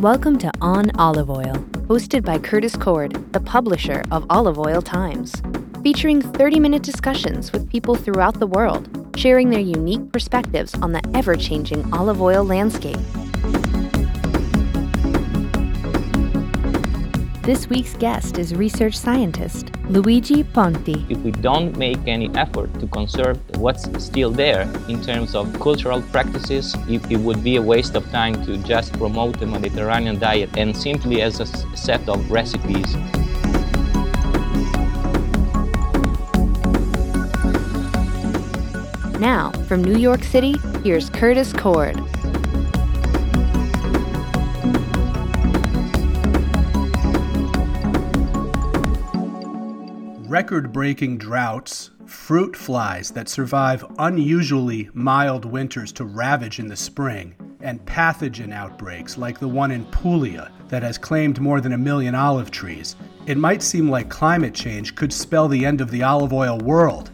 Welcome to On Olive Oil, hosted by Curtis Cord, the publisher of Olive Oil Times, featuring 30-minute discussions with people throughout the world, sharing their unique perspectives on the ever-changing olive oil landscape. This week's guest is research scientist Luigi Ponti. If we don't make any effort to conserve what's still there in terms of cultural practices, it would be a waste of time to just promote the Mediterranean diet and simply as a set of recipes. Now, from New York City, here's Curtis Cord. Record-breaking droughts, fruit flies that survive unusually mild winters to ravage in the spring, and pathogen outbreaks like the one in Puglia that has claimed more than 1 million olive trees. It might seem like climate change could spell the end of the olive oil world,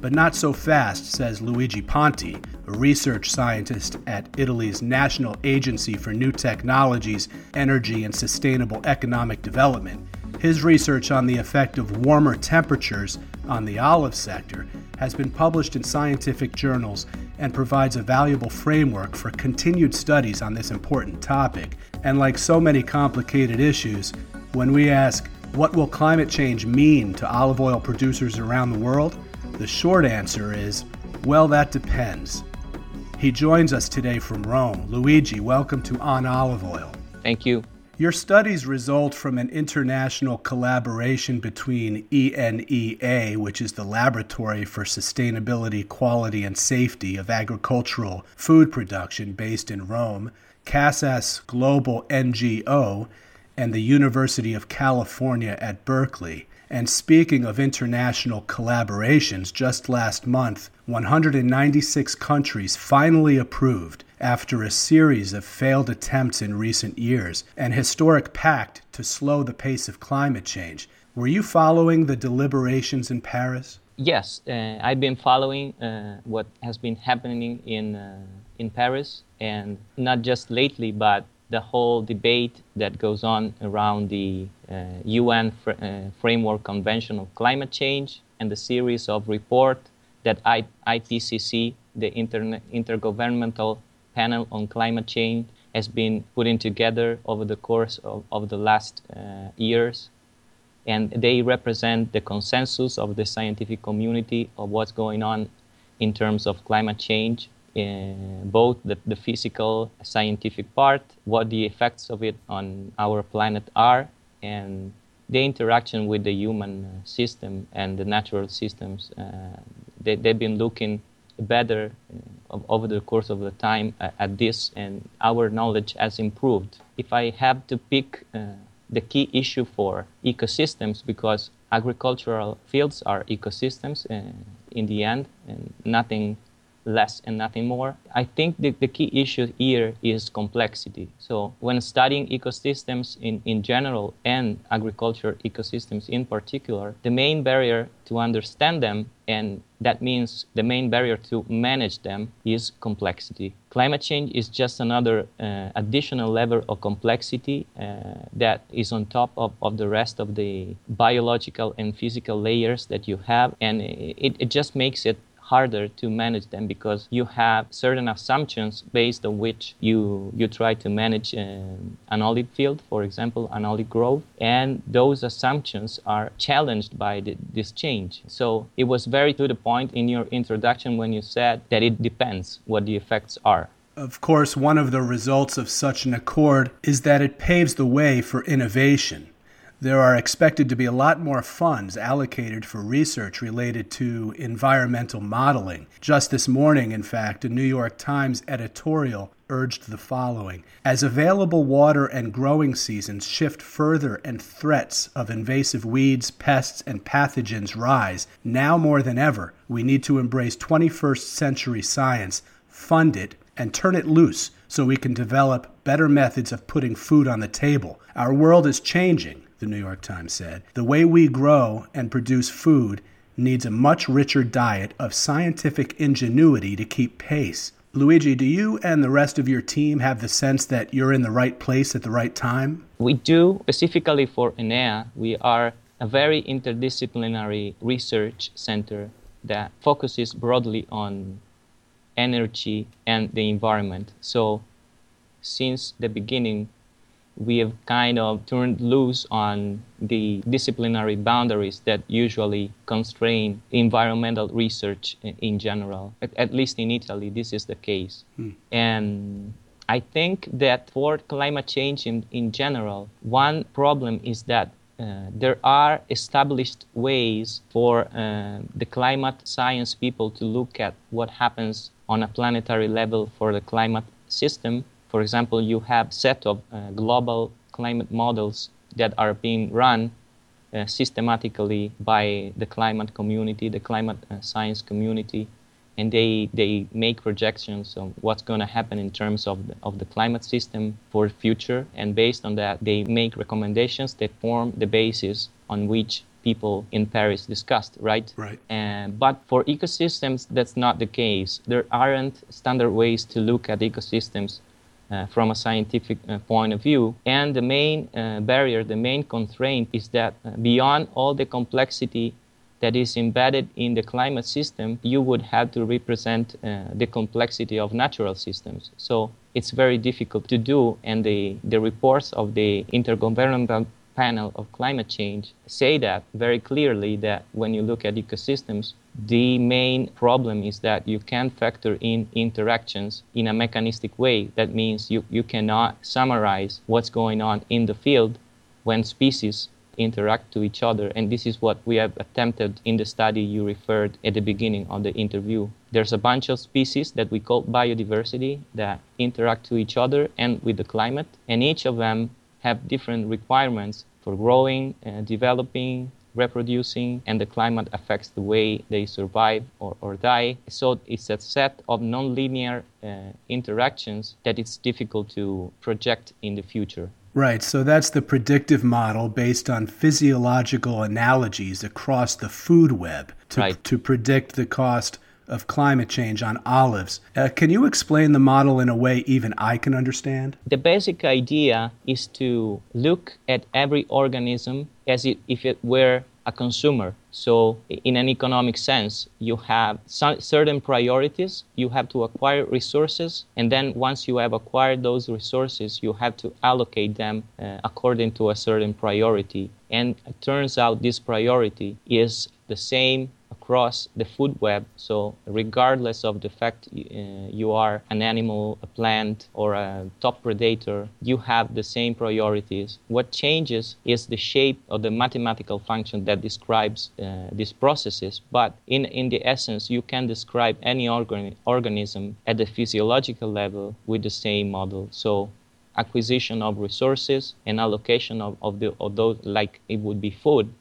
but not so fast, says Luigi Ponti, a research scientist at Italy's National Agency for New Technologies, Energy and Sustainable Economic Development. His research on the effect of warmer temperatures on the olive sector has been published in scientific journals and provides a valuable framework for continued studies on this important topic. And like so many complicated issues, when we ask, what will climate change mean to olive oil producers around the world? The short answer is, well, that depends. He joins us today from Rome. Luigi, welcome to On Olive Oil. Thank you. Your studies result from an international collaboration between ENEA, which is the Laboratory for Sustainability, Quality, and Safety of Agricultural Food Production based in Rome, CASAS Global NGO, and the University of California at Berkeley. And speaking of international collaborations, just last month, 196 countries finally approved after a series of failed attempts in recent years, an historic pact to slow the pace of climate change. Were you following the deliberations in Paris? Yes, I've been following what has been happening in Paris, and not just lately, but the whole debate that goes on around the UN Framework Convention on Climate Change and the series of reports that IPCC, the Intergovernmental Panel on Climate Change, has been putting together over the course of the last years. And they represent the consensus of the scientific community of what's going on in terms of climate change, both the physical scientific part, what the effects of it on our planet are, and the interaction with the human system and the natural systems. They've been looking better over the course of the time at this, and our knowledge has improved. If I have to pick the key issue for ecosystems, because agricultural fields are ecosystems in the end, and nothing less and nothing more, I think the key issue here is complexity. So when studying ecosystems in general and agriculture ecosystems in particular, the main barrier to understand them, and that means the main barrier to manage them, is complexity. Climate change is just another additional level of complexity that is on top of the rest of the biological and physical layers that you have, and it just makes it harder to manage them because you have certain assumptions based on which you try to manage an olive field, for example, an olive grove, and those assumptions are challenged by this change. So it was very to the point in your introduction when you said that it depends what the effects are. Of course, one of the results of such an accord is that it paves the way for innovation. There are expected to be a lot more funds allocated for research related to environmental modeling. Just this morning, in fact, a New York Times editorial urged the following: as available water and growing seasons shift further and threats of invasive weeds, pests, and pathogens rise, now more than ever, we need to embrace 21st century science, fund it, and turn it loose so we can develop better methods of putting food on the table. Our world is changing, the New York Times said. The way we grow and produce food needs a much richer diet of scientific ingenuity to keep pace. Luigi, do you and the rest of your team have the sense that you're in the right place at the right time? We do. Specifically for ENEA, we are a very interdisciplinary research center that focuses broadly on energy and the environment. So since the beginning, we have kind of turned loose on the disciplinary boundaries that usually constrain environmental research in general. At least in Italy, this is the case. And I think that for climate change in general, one problem is that there are established ways for the climate science people to look at what happens on a planetary level for the climate system. For example, you have a set of global climate models that are being run systematically by the climate community, the climate science community, and they make projections of what's going to happen in terms of the climate system for the future. And based on that, they make recommendations that form the basis on which people in Paris discussed, right? Right. But for ecosystems, that's not the case. There aren't standard ways to look at ecosystems from a scientific point of view. And the main barrier, the main constraint is that beyond all the complexity that is embedded in the climate system, you would have to represent the complexity of natural systems. So it's very difficult to do, and the reports of the Intergovernmental Panel of Climate Change say that very clearly, that when you look at ecosystems, the main problem is that you can't factor in interactions in a mechanistic way. That means you cannot summarize what's going on in the field when species interact to each other, and this is what we have attempted in the study you referred at the beginning of the interview. There's a bunch of species that we call biodiversity that interact to each other and with the climate, and each of them have different requirements for growing, developing, reproducing, and the climate affects the way they survive or die. So it's a set of nonlinear interactions that it's difficult to project in the future. Right, so that's the predictive model based on physiological analogies across the food web to predict the cost of climate change on olives. Can you explain the model in a way even I can understand? The basic idea is to look at every organism as if it were a consumer. So in an economic sense, you have certain priorities. You have to acquire resources, and then once you have acquired those resources, you have to allocate them according to a certain priority. And it turns out this priority is the same across the food web. So regardless of the fact you are an animal, a plant, or a top predator, you have the same priorities. What changes is the shape of the mathematical function that describes these processes. But in the essence, you can describe any organism at the physiological level with the same model. So acquisition of resources and allocation of those, like it would be food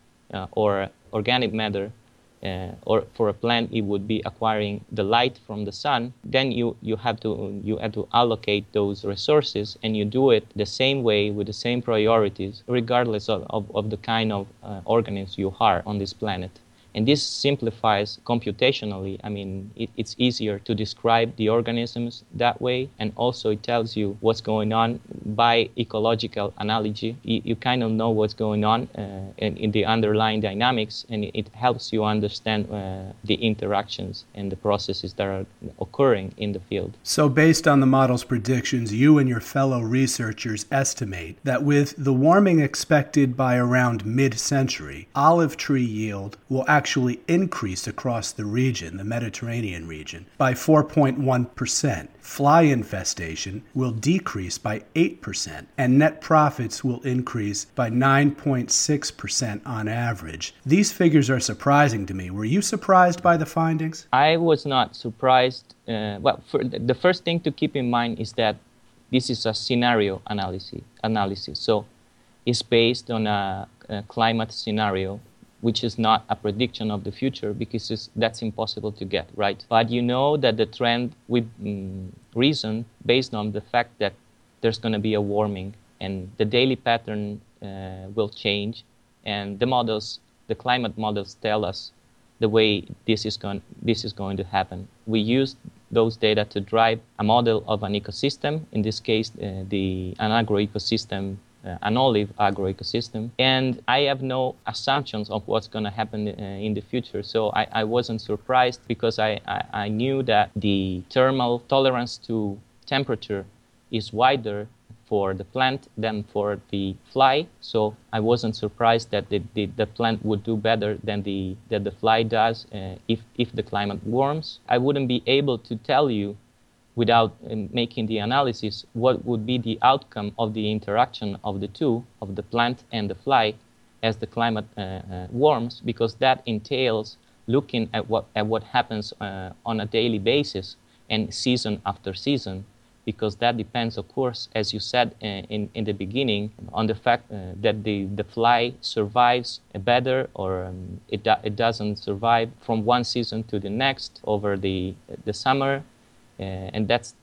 or organic matter, or for a plant it would be acquiring the light from the sun. Then you have to allocate those resources, and you do it the same way with the same priorities, regardless of the kind of organism you are on this planet. And this simplifies computationally. I mean, it's easier to describe the organisms that way, and also it tells you what's going on by ecological analogy. You kind of know what's going on in the underlying dynamics, and it helps you understand the interactions and the processes that are occurring in the field. So based on the model's predictions, you and your fellow researchers estimate that with the warming expected by around mid-century, olive tree yield will actually increase across the region, the Mediterranean region, by 4.1%. Fly infestation will decrease by 8%, and net profits will increase by 9.6% on average. These figures are surprising to me. Were you surprised by the findings? I was not surprised. The first thing to keep in mind is that this is a scenario analysis. So it's based on a climate scenario, which is not a prediction of the future, because that's impossible to get, right? But you know that the trend, we reason based on the fact that there's going to be a warming, and the daily pattern will change, and the climate models tell us the way this is going to happen. We use those data to drive a model of an ecosystem, in this case, an agroecosystem, an olive agroecosystem. And I have no assumptions of what's going to happen in the future. So I wasn't surprised because I knew that the thermal tolerance to temperature is wider for the plant than for the fly. So I wasn't surprised that the plant would do better than the fly does if the climate warms. I wouldn't be able to tell you without making the analysis what would be the outcome of the interaction of the two, of the plant and the fly, as the climate warms, because that entails looking at what happens on a daily basis and season after season, because that depends, of course, as you said in the beginning, on the fact that the fly survives better or it doesn't survive from one season to the next over the summer. And that's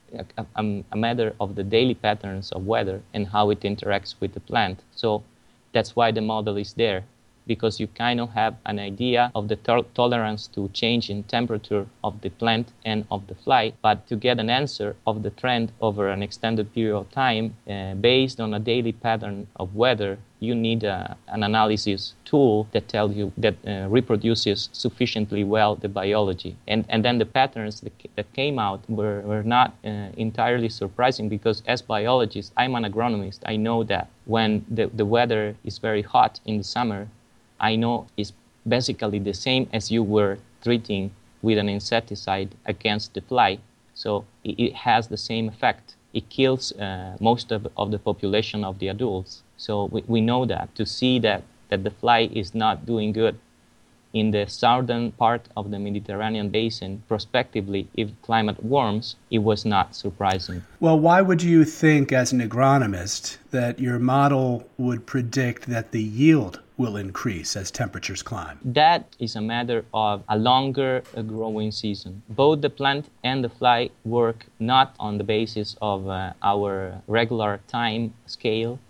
a matter of the daily patterns of weather and how it interacts with the plant. So that's why the model is there, because you kind of have an idea of the tolerance to change in temperature of the plant and of the fly, but to get an answer of the trend over an extended period of time based on a daily pattern of weather, you need an analysis tool that tells you that reproduces sufficiently well the biology. And then the patterns that came out were not entirely surprising, because as biologists, I'm an agronomist. I know that when the weather is very hot in the summer, I know it's basically the same as you were treating with an insecticide against the fly. So it has the same effect. It kills most of the population of the adults. So we know that. To see that the fly is not doing good in the southern part of the Mediterranean basin, prospectively, if climate warms, it was not surprising. Well, why would you think, as an agronomist, that your model would predict that the yield will increase as temperatures climb? That is a matter of a longer growing season. Both the plant and the fly work not on the basis of our regular time scale,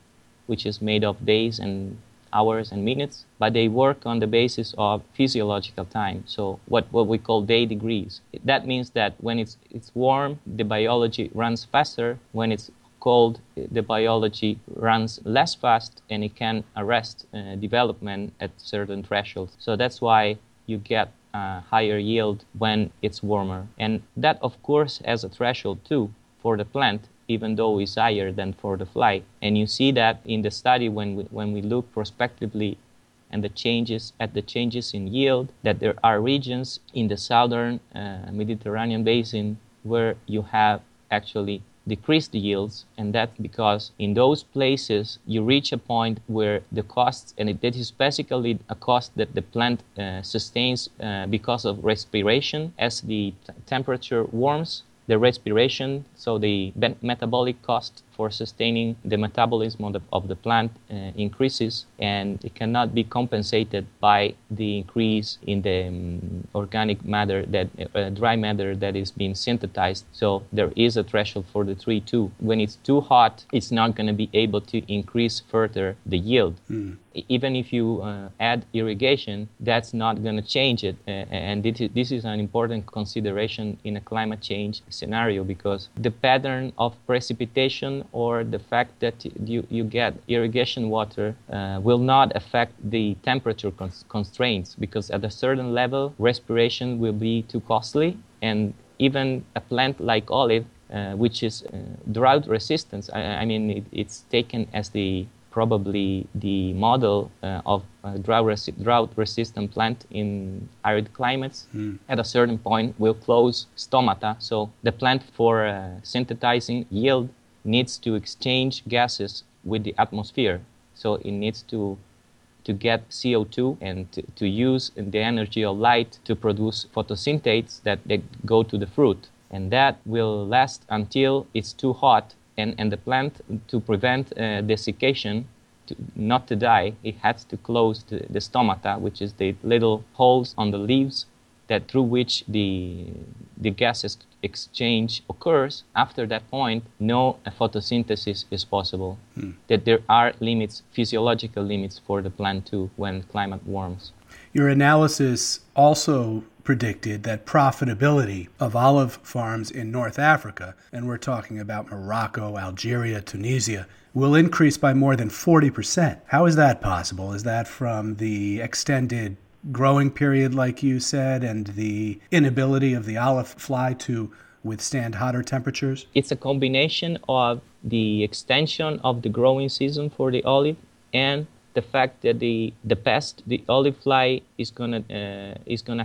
which is made of days and hours and minutes, but they work on the basis of physiological time, so what we call day degrees. That means that when it's warm, the biology runs faster. When it's cold, the biology runs less fast, and it can arrest development at certain thresholds. So that's why you get a higher yield when it's warmer. And that, of course, has a threshold too for the plant, even though it's higher than for the fly. And you see that in the study when we look prospectively and the changes in yield, that there are regions in the southern Mediterranean basin where you have actually decreased yields, and that's because in those places you reach a point where the costs, and that is basically a cost that the plant sustains because of respiration. As the temperature warms, the respiration, so the metabolic cost for sustaining the metabolism of the plant increases, and it cannot be compensated by the increase in the organic matter, that dry matter that is being synthesized. So there is a threshold for the three too. When it's too hot, it's not going to be able to increase further the yield. Even if you add irrigation, that's not going to change it. And this is an important consideration in a climate change scenario, because the pattern of precipitation or the fact that you get irrigation water will not affect the temperature constraints, because at a certain level, respiration will be too costly. And even a plant like olive, which is drought resistance, I mean, it's taken as probably the model of a drought-resistant plant in arid climates, at a certain point will close stomata. So the plant, for synthesizing yield, needs to exchange gases with the atmosphere. So it needs to get CO2 and to use the energy of light to produce photosynthase that go to the fruit. And that will last until it's too hot. And the plant, to prevent desiccation, not to die, it has to close the stomata, which is the little holes on the leaves that through which the gases exchange occurs. After that point, no photosynthesis is possible. That there are limits, physiological limits, for the plant too when climate warms. Your analysis also predicted that profitability of olive farms in North Africa, and we're talking about Morocco, Algeria, Tunisia, will increase by more than 40%. How is that possible? Is that from the extended growing period, like you said, and the inability of the olive fly to withstand hotter temperatures? It's a combination of the extension of the growing season for the olive and the fact that the pest, the olive fly, is gonna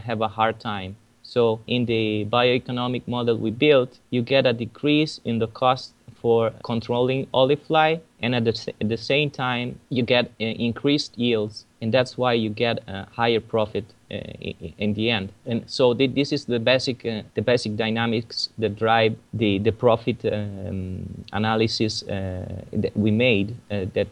have a hard time. So in the bioeconomic model we built, you get a decrease in the cost for controlling olive fly, and at the same time you get increased yields, and that's why you get a higher profit in the end. And so this is the basic dynamics that drive the profit analysis that we made. That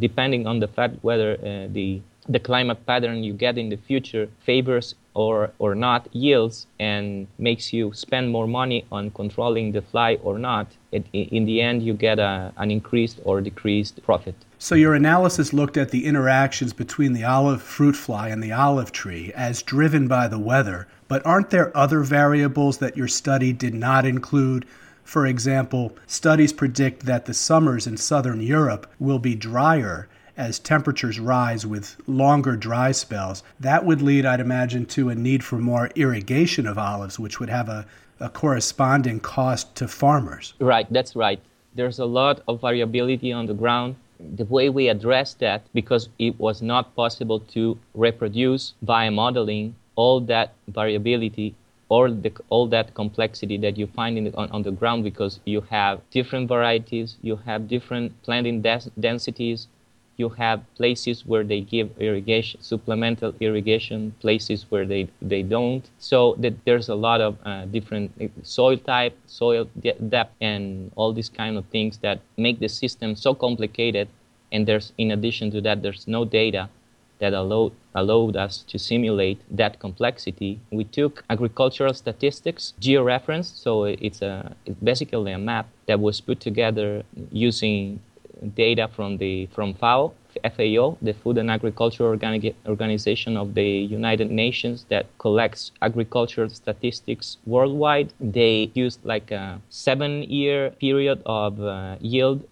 depending on the fact whether the climate pattern you get in the future favors or not yields and makes you spend more money on controlling the fly or not, in the end you get an increased or decreased profit. So your analysis looked at the interactions between the olive fruit fly and the olive tree as driven by the weather, but aren't there other variables that your study did not include? For example, studies predict that the summers in southern Europe will be drier as temperatures rise with longer dry spells. That would lead, I'd imagine, to a need for more irrigation of olives, which would have a corresponding cost to farmers. Right, that's right. There's a lot of variability on the ground. The way we addressed that, because it was not possible to reproduce via modeling all that variability or all that complexity that you find on the ground, because you have different varieties, you have different planting densities, you have places where they give irrigation, supplemental irrigation, places where they don't. So that there's a lot of different soil type, soil depth, and all these kind of things that make the system so complicated. And there's, in addition to that, there's no data that allowed us to simulate that complexity. We took agricultural statistics, georeference, so it's basically a map that was put together using data from FAO, the Food and Agriculture Organization of the United Nations, that collects agricultural statistics worldwide. They used like a 7-year period of yield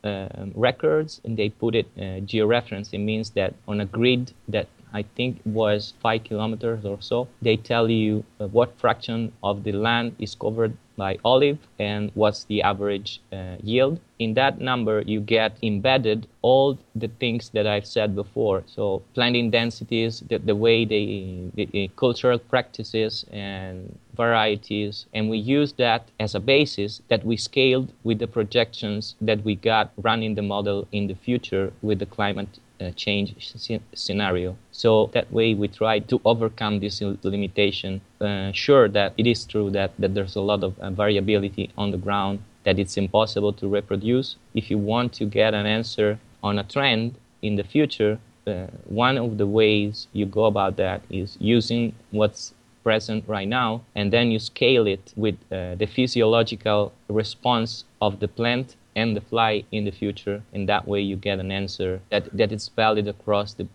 records, and they put it georeference. It means that on a grid that I think was 5 kilometers or so, they tell you what fraction of the land is covered by olive and what's the average yield. In that number, you get embedded all the things that I've said before. So planting densities, the way the cultural practices and varieties. And we use that as a basis that we scaled with the projections that we got running the model in the future with the climate change scenario. So that way we try to overcome this limitation. Sure that it is true that there's a lot of variability on the ground that it's impossible to reproduce. If you want to get an answer on a trend in the future, one of the ways you go about that is using what's present right now, and then you scale it with the physiological response of the plant and the fly in the future, and that way you get an answer that is valid across the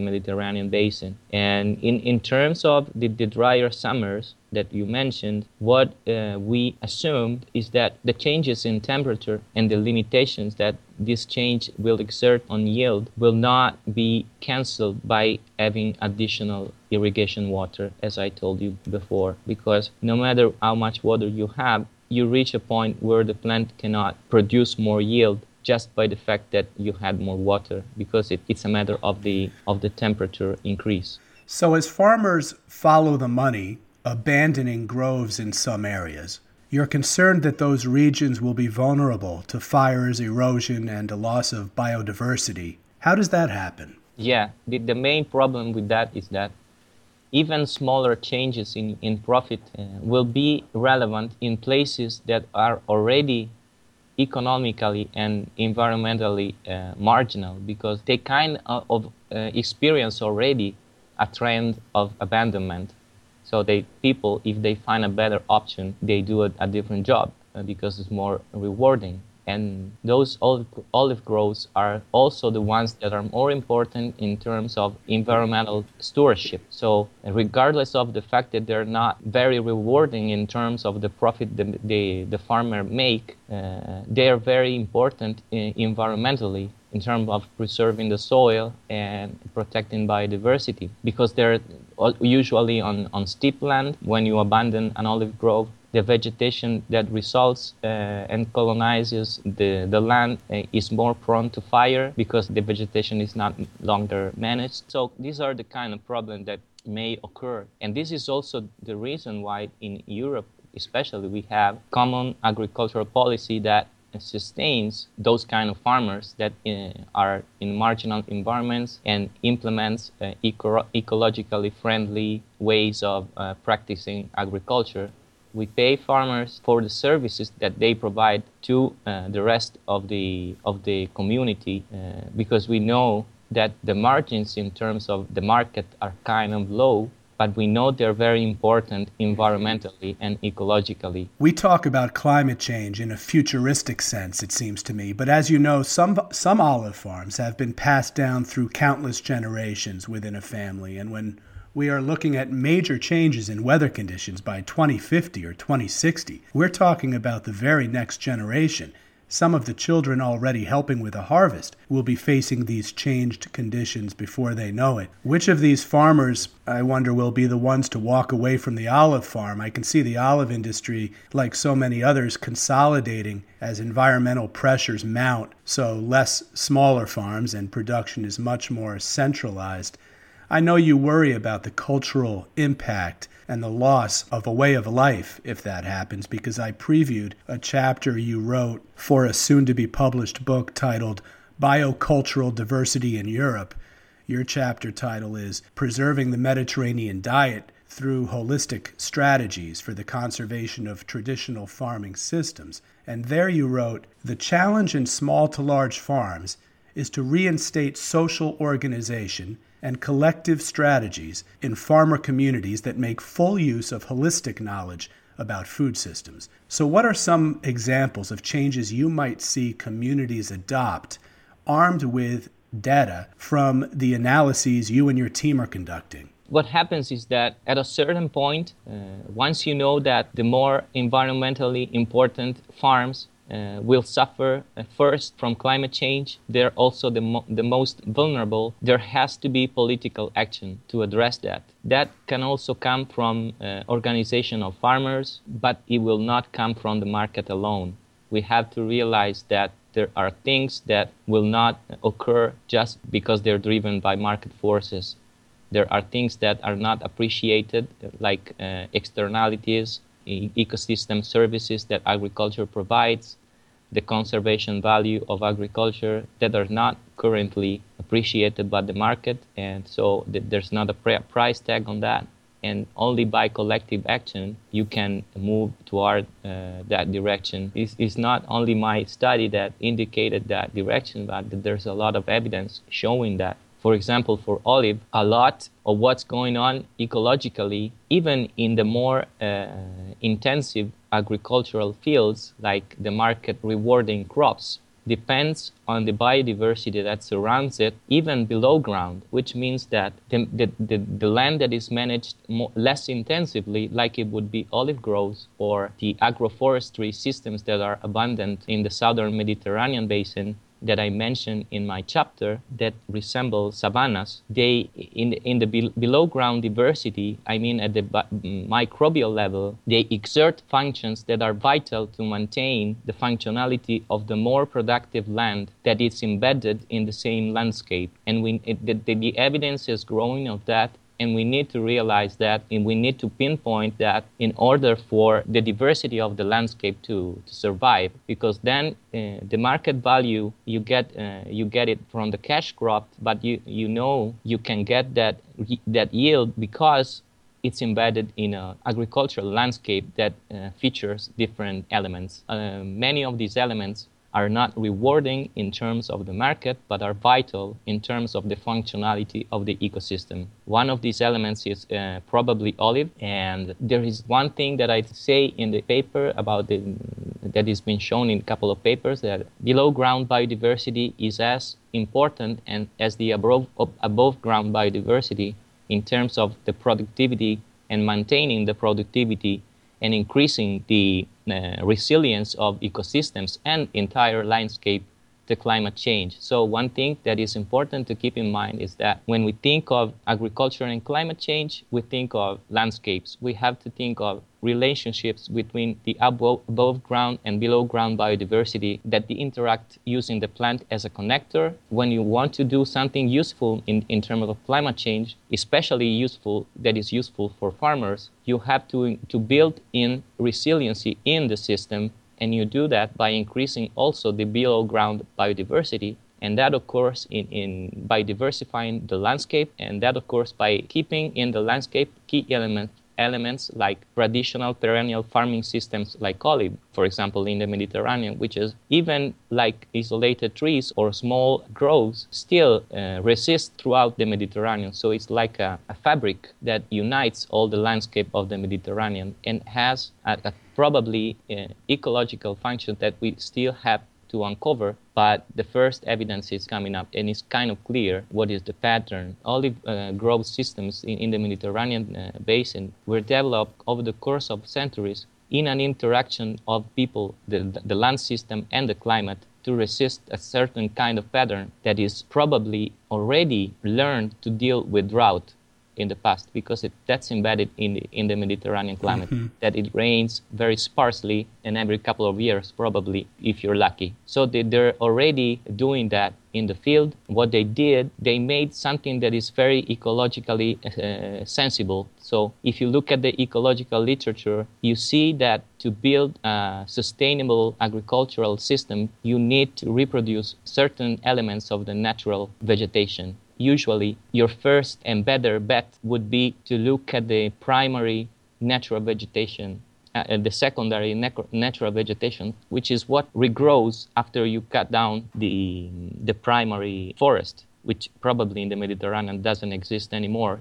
Mediterranean basin. And in terms of the drier summers that you mentioned, what we assumed is that the changes in temperature and the limitations that this change will exert on yield will not be cancelled by having additional irrigation water, as I told you before, because no matter how much water you have, you reach a point where the plant cannot produce more yield just by the fact that you had more water, because it's a matter of the temperature increase. So as farmers follow the money, abandoning groves in some areas, you're concerned that those regions will be vulnerable to fires, erosion, and a loss of biodiversity. How does that happen? Yeah, the main problem with that is that even smaller changes in profit will be relevant in places that are already economically and environmentally marginal, because they kind of experience already a trend of abandonment. So people, if they find a better option, they do a different job because it's more rewarding. And those olive groves are also the ones that are more important in terms of environmental stewardship. So regardless of the fact that they're not very rewarding in terms of the profit the farmer make, they are very important environmentally in terms of preserving the soil and protecting biodiversity, because they're usually on steep land. When you abandon an olive grove, the vegetation that results and colonizes the land is more prone to fire because the vegetation is not longer managed. So these are the kind of problems that may occur. And this is also the reason why in Europe, especially, we have common agricultural policy that sustains those kind of farmers that are in marginal environments and implements ecologically friendly ways of practicing agriculture. We pay farmers for the services that they provide to the rest of the community because we know that the margins in terms of the market are kind of low, but we know they're very important environmentally and ecologically. We talk about climate change in a futuristic sense, it seems to me, but as you know, some olive farms have been passed down through countless generations within a family, and when we are looking at major changes in weather conditions by 2050 or 2060. We're talking about the very next generation. Some of the children already helping with a harvest will be facing these changed conditions before they know it. Which of these farmers, I wonder, will be the ones to walk away from the olive farm? I can see the olive industry, like so many others, consolidating as environmental pressures mount, so less smaller farms and production is much more centralized. I know you worry about the cultural impact and the loss of a way of life if that happens, because I previewed a chapter you wrote for a soon-to-be-published book titled Biocultural Diversity in Europe. Your chapter title is Preserving the Mediterranean Diet Through Holistic Strategies for the Conservation of Traditional Farming Systems. And there you wrote, the challenge in small to large farms is to reinstate social organization and collective strategies in farmer communities that make full use of holistic knowledge about food systems. So what are some examples of changes you might see communities adopt, armed with data from the analyses you and your team are conducting? What happens is that at a certain point, once you know that the more environmentally important farms will suffer first from climate change, they're also the most vulnerable. There has to be political action to address that. That can also come from organization of farmers, but it will not come from the market alone. We have to realize that there are things that will not occur just because they're driven by market forces. There are things that are not appreciated, like externalities, ecosystem services that agriculture provides, the conservation value of agriculture that are not currently appreciated by the market, and so there's not a price tag on that. And only by collective action you can move toward that direction. It's not only my study that indicated that direction, but there's a lot of evidence showing that. For example, for olive, a lot of what's going on ecologically, even in the more intensive agricultural fields, like the market rewarding crops, depends on the biodiversity that surrounds it, even below ground, which means that the land that is managed less intensively, like it would be olive groves or the agroforestry systems that are abundant in the southern Mediterranean basin, that I mentioned in my chapter, that resemble savannas. They, in the below ground diversity, I mean at the microbial level, they exert functions that are vital to maintain the functionality of the more productive land that is embedded in the same landscape. And the evidence is growing of that, and we need to realize that, and we need to pinpoint that in order for the diversity of the landscape to survive, because then the market value you get it from the cash crop, but you can get that yield because it's embedded in an agricultural landscape that features different elements. Many of these elements are not rewarding in terms of the market, but are vital in terms of the functionality of the ecosystem. One of these elements is probably olive, and there is one thing that I say in the paper about the that has been shown in a couple of papers, that below-ground biodiversity is as important and as the above-ground biodiversity in terms of the productivity and maintaining the productivity and increasing the resilience of ecosystems and entire landscape to climate change. So one thing that is important to keep in mind is that when we think of agriculture and climate change, we think of landscapes. We have to think of relationships between the above ground and below ground biodiversity that they interact using the plant as a connector. When you want to do something useful in terms of climate change, especially useful that is useful for farmers, you have to build in resiliency in the system. And you do that by increasing also the below-ground biodiversity, and that, of course, by diversifying the landscape, and that, of course, by keeping in the landscape key elements like traditional perennial farming systems like olive, for example, in the Mediterranean, which is even like isolated trees or small groves still resist throughout the Mediterranean. So it's like a fabric that unites all the landscape of the Mediterranean and has a probably an ecological function that we still have to uncover, but the first evidence is coming up and it's kind of clear what is the pattern. Olive grove systems in the Mediterranean basin were developed over the course of centuries in an interaction of people, the land system and the climate, to resist a certain kind of pattern that is probably already learned to deal with drought in the past, because that's embedded in the Mediterranean climate, that it rains very sparsely and every couple of years, probably, if you're lucky. So they're already doing that in the field. What they did, they made something that is very ecologically sensible. So if you look at the ecological literature, you see that to build a sustainable agricultural system, you need to reproduce certain elements of the natural vegetation. Usually, your first and better bet would be to look at the primary natural vegetation, the secondary natural vegetation, which is what regrows after you cut down the primary forest, which probably in the Mediterranean doesn't exist anymore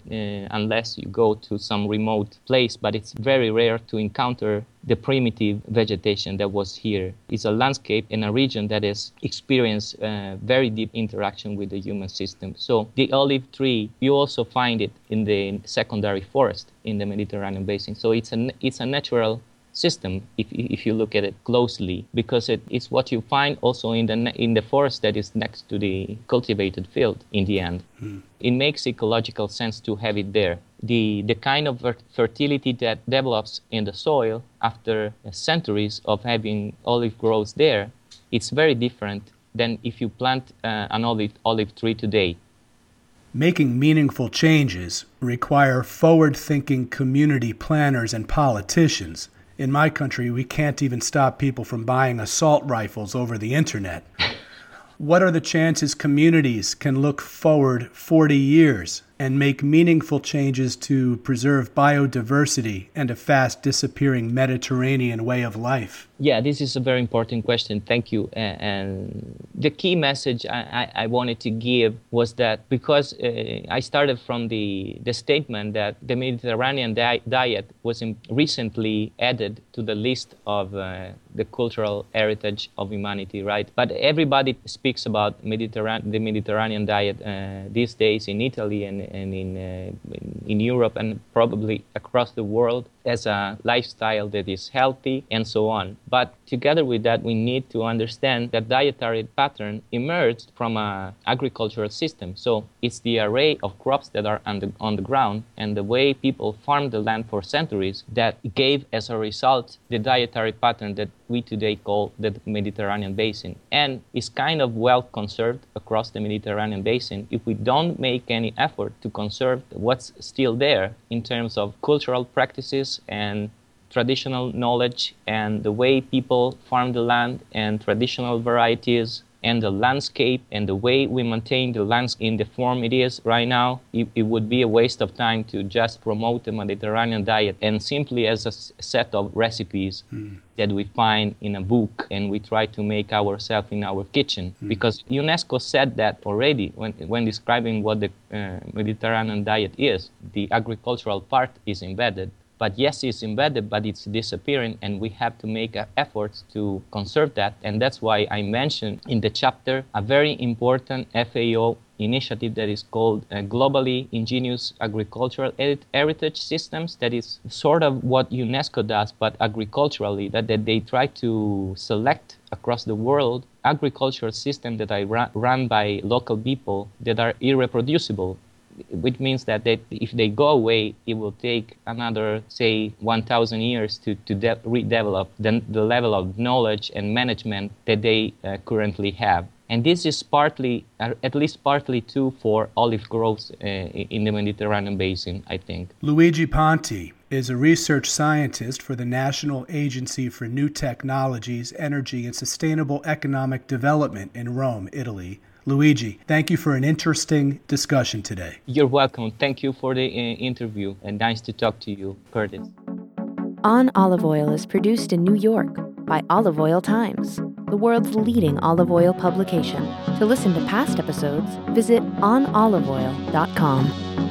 unless you go to some remote place, but it's very rare to encounter the primitive vegetation that was here. It's a landscape in a region that has experienced very deep interaction with the human system. So the olive tree, you also find it in the secondary forest in the Mediterranean basin. So it's a natural system if you look at it closely, because it's what you find also in the forest that is next to the cultivated field in the end. It makes ecological sense to have it there. The kind of fertility that develops in the soil after centuries of having olive groves there, it's very different than if you plant an olive tree today. Making meaningful changes require forward-thinking community planners and politicians. In my country, we can't even stop people from buying assault rifles over the internet. What are the chances communities can look forward 40 years and make meaningful changes to preserve biodiversity and a fast disappearing Mediterranean way of life? Yeah, this is a very important question. Thank you. And the key message I wanted to give was that, because I started from the statement that the Mediterranean diet was recently added to the list of the cultural heritage of humanity, right? But everybody speaks about the Mediterranean diet these days in Italy and in Europe and probably across the world as a lifestyle that is healthy and so on. But together with that, we need to understand that dietary pattern emerged from an agricultural system. So it's the array of crops that are on the ground and the way people farmed the land for centuries that gave as a result the dietary pattern that we today call the Mediterranean basin. And it's kind of well conserved across the Mediterranean basin. If we don't make any effort to conserve what's still there in terms of cultural practices and traditional knowledge and the way people farm the land and traditional varieties and the landscape and the way we maintain the landscape in the form it is right now, it would be a waste of time to just promote the Mediterranean diet and simply as a set of recipes that we find in a book and we try to make ourselves in our kitchen. Because UNESCO said that already when describing what the Mediterranean diet is. The agricultural part is embedded. But yes, it's embedded, but it's disappearing, and we have to make efforts to conserve that. And that's why I mentioned in the chapter a very important FAO initiative that is called Globally Ingenious Agricultural Heritage Systems. That is sort of what UNESCO does, but agriculturally, that they try to select across the world agricultural systems that are run by local people that are irreproducible, which means that if they go away, it will take another, say, 1,000 years to redevelop the level of knowledge and management that they currently have. And this is partly, at least partly too, for olive groves in the Mediterranean basin, I think. Luigi Ponti is a research scientist for the National Agency for New Technologies, Energy and Sustainable Economic Development in Rome, Italy. Luigi, thank you for an interesting discussion today. You're welcome. Thank you for the interview, and nice to talk to you, Curtis. On Olive Oil is produced in New York by Olive Oil Times, the world's leading olive oil publication. To listen to past episodes, visit onoliveoil.com.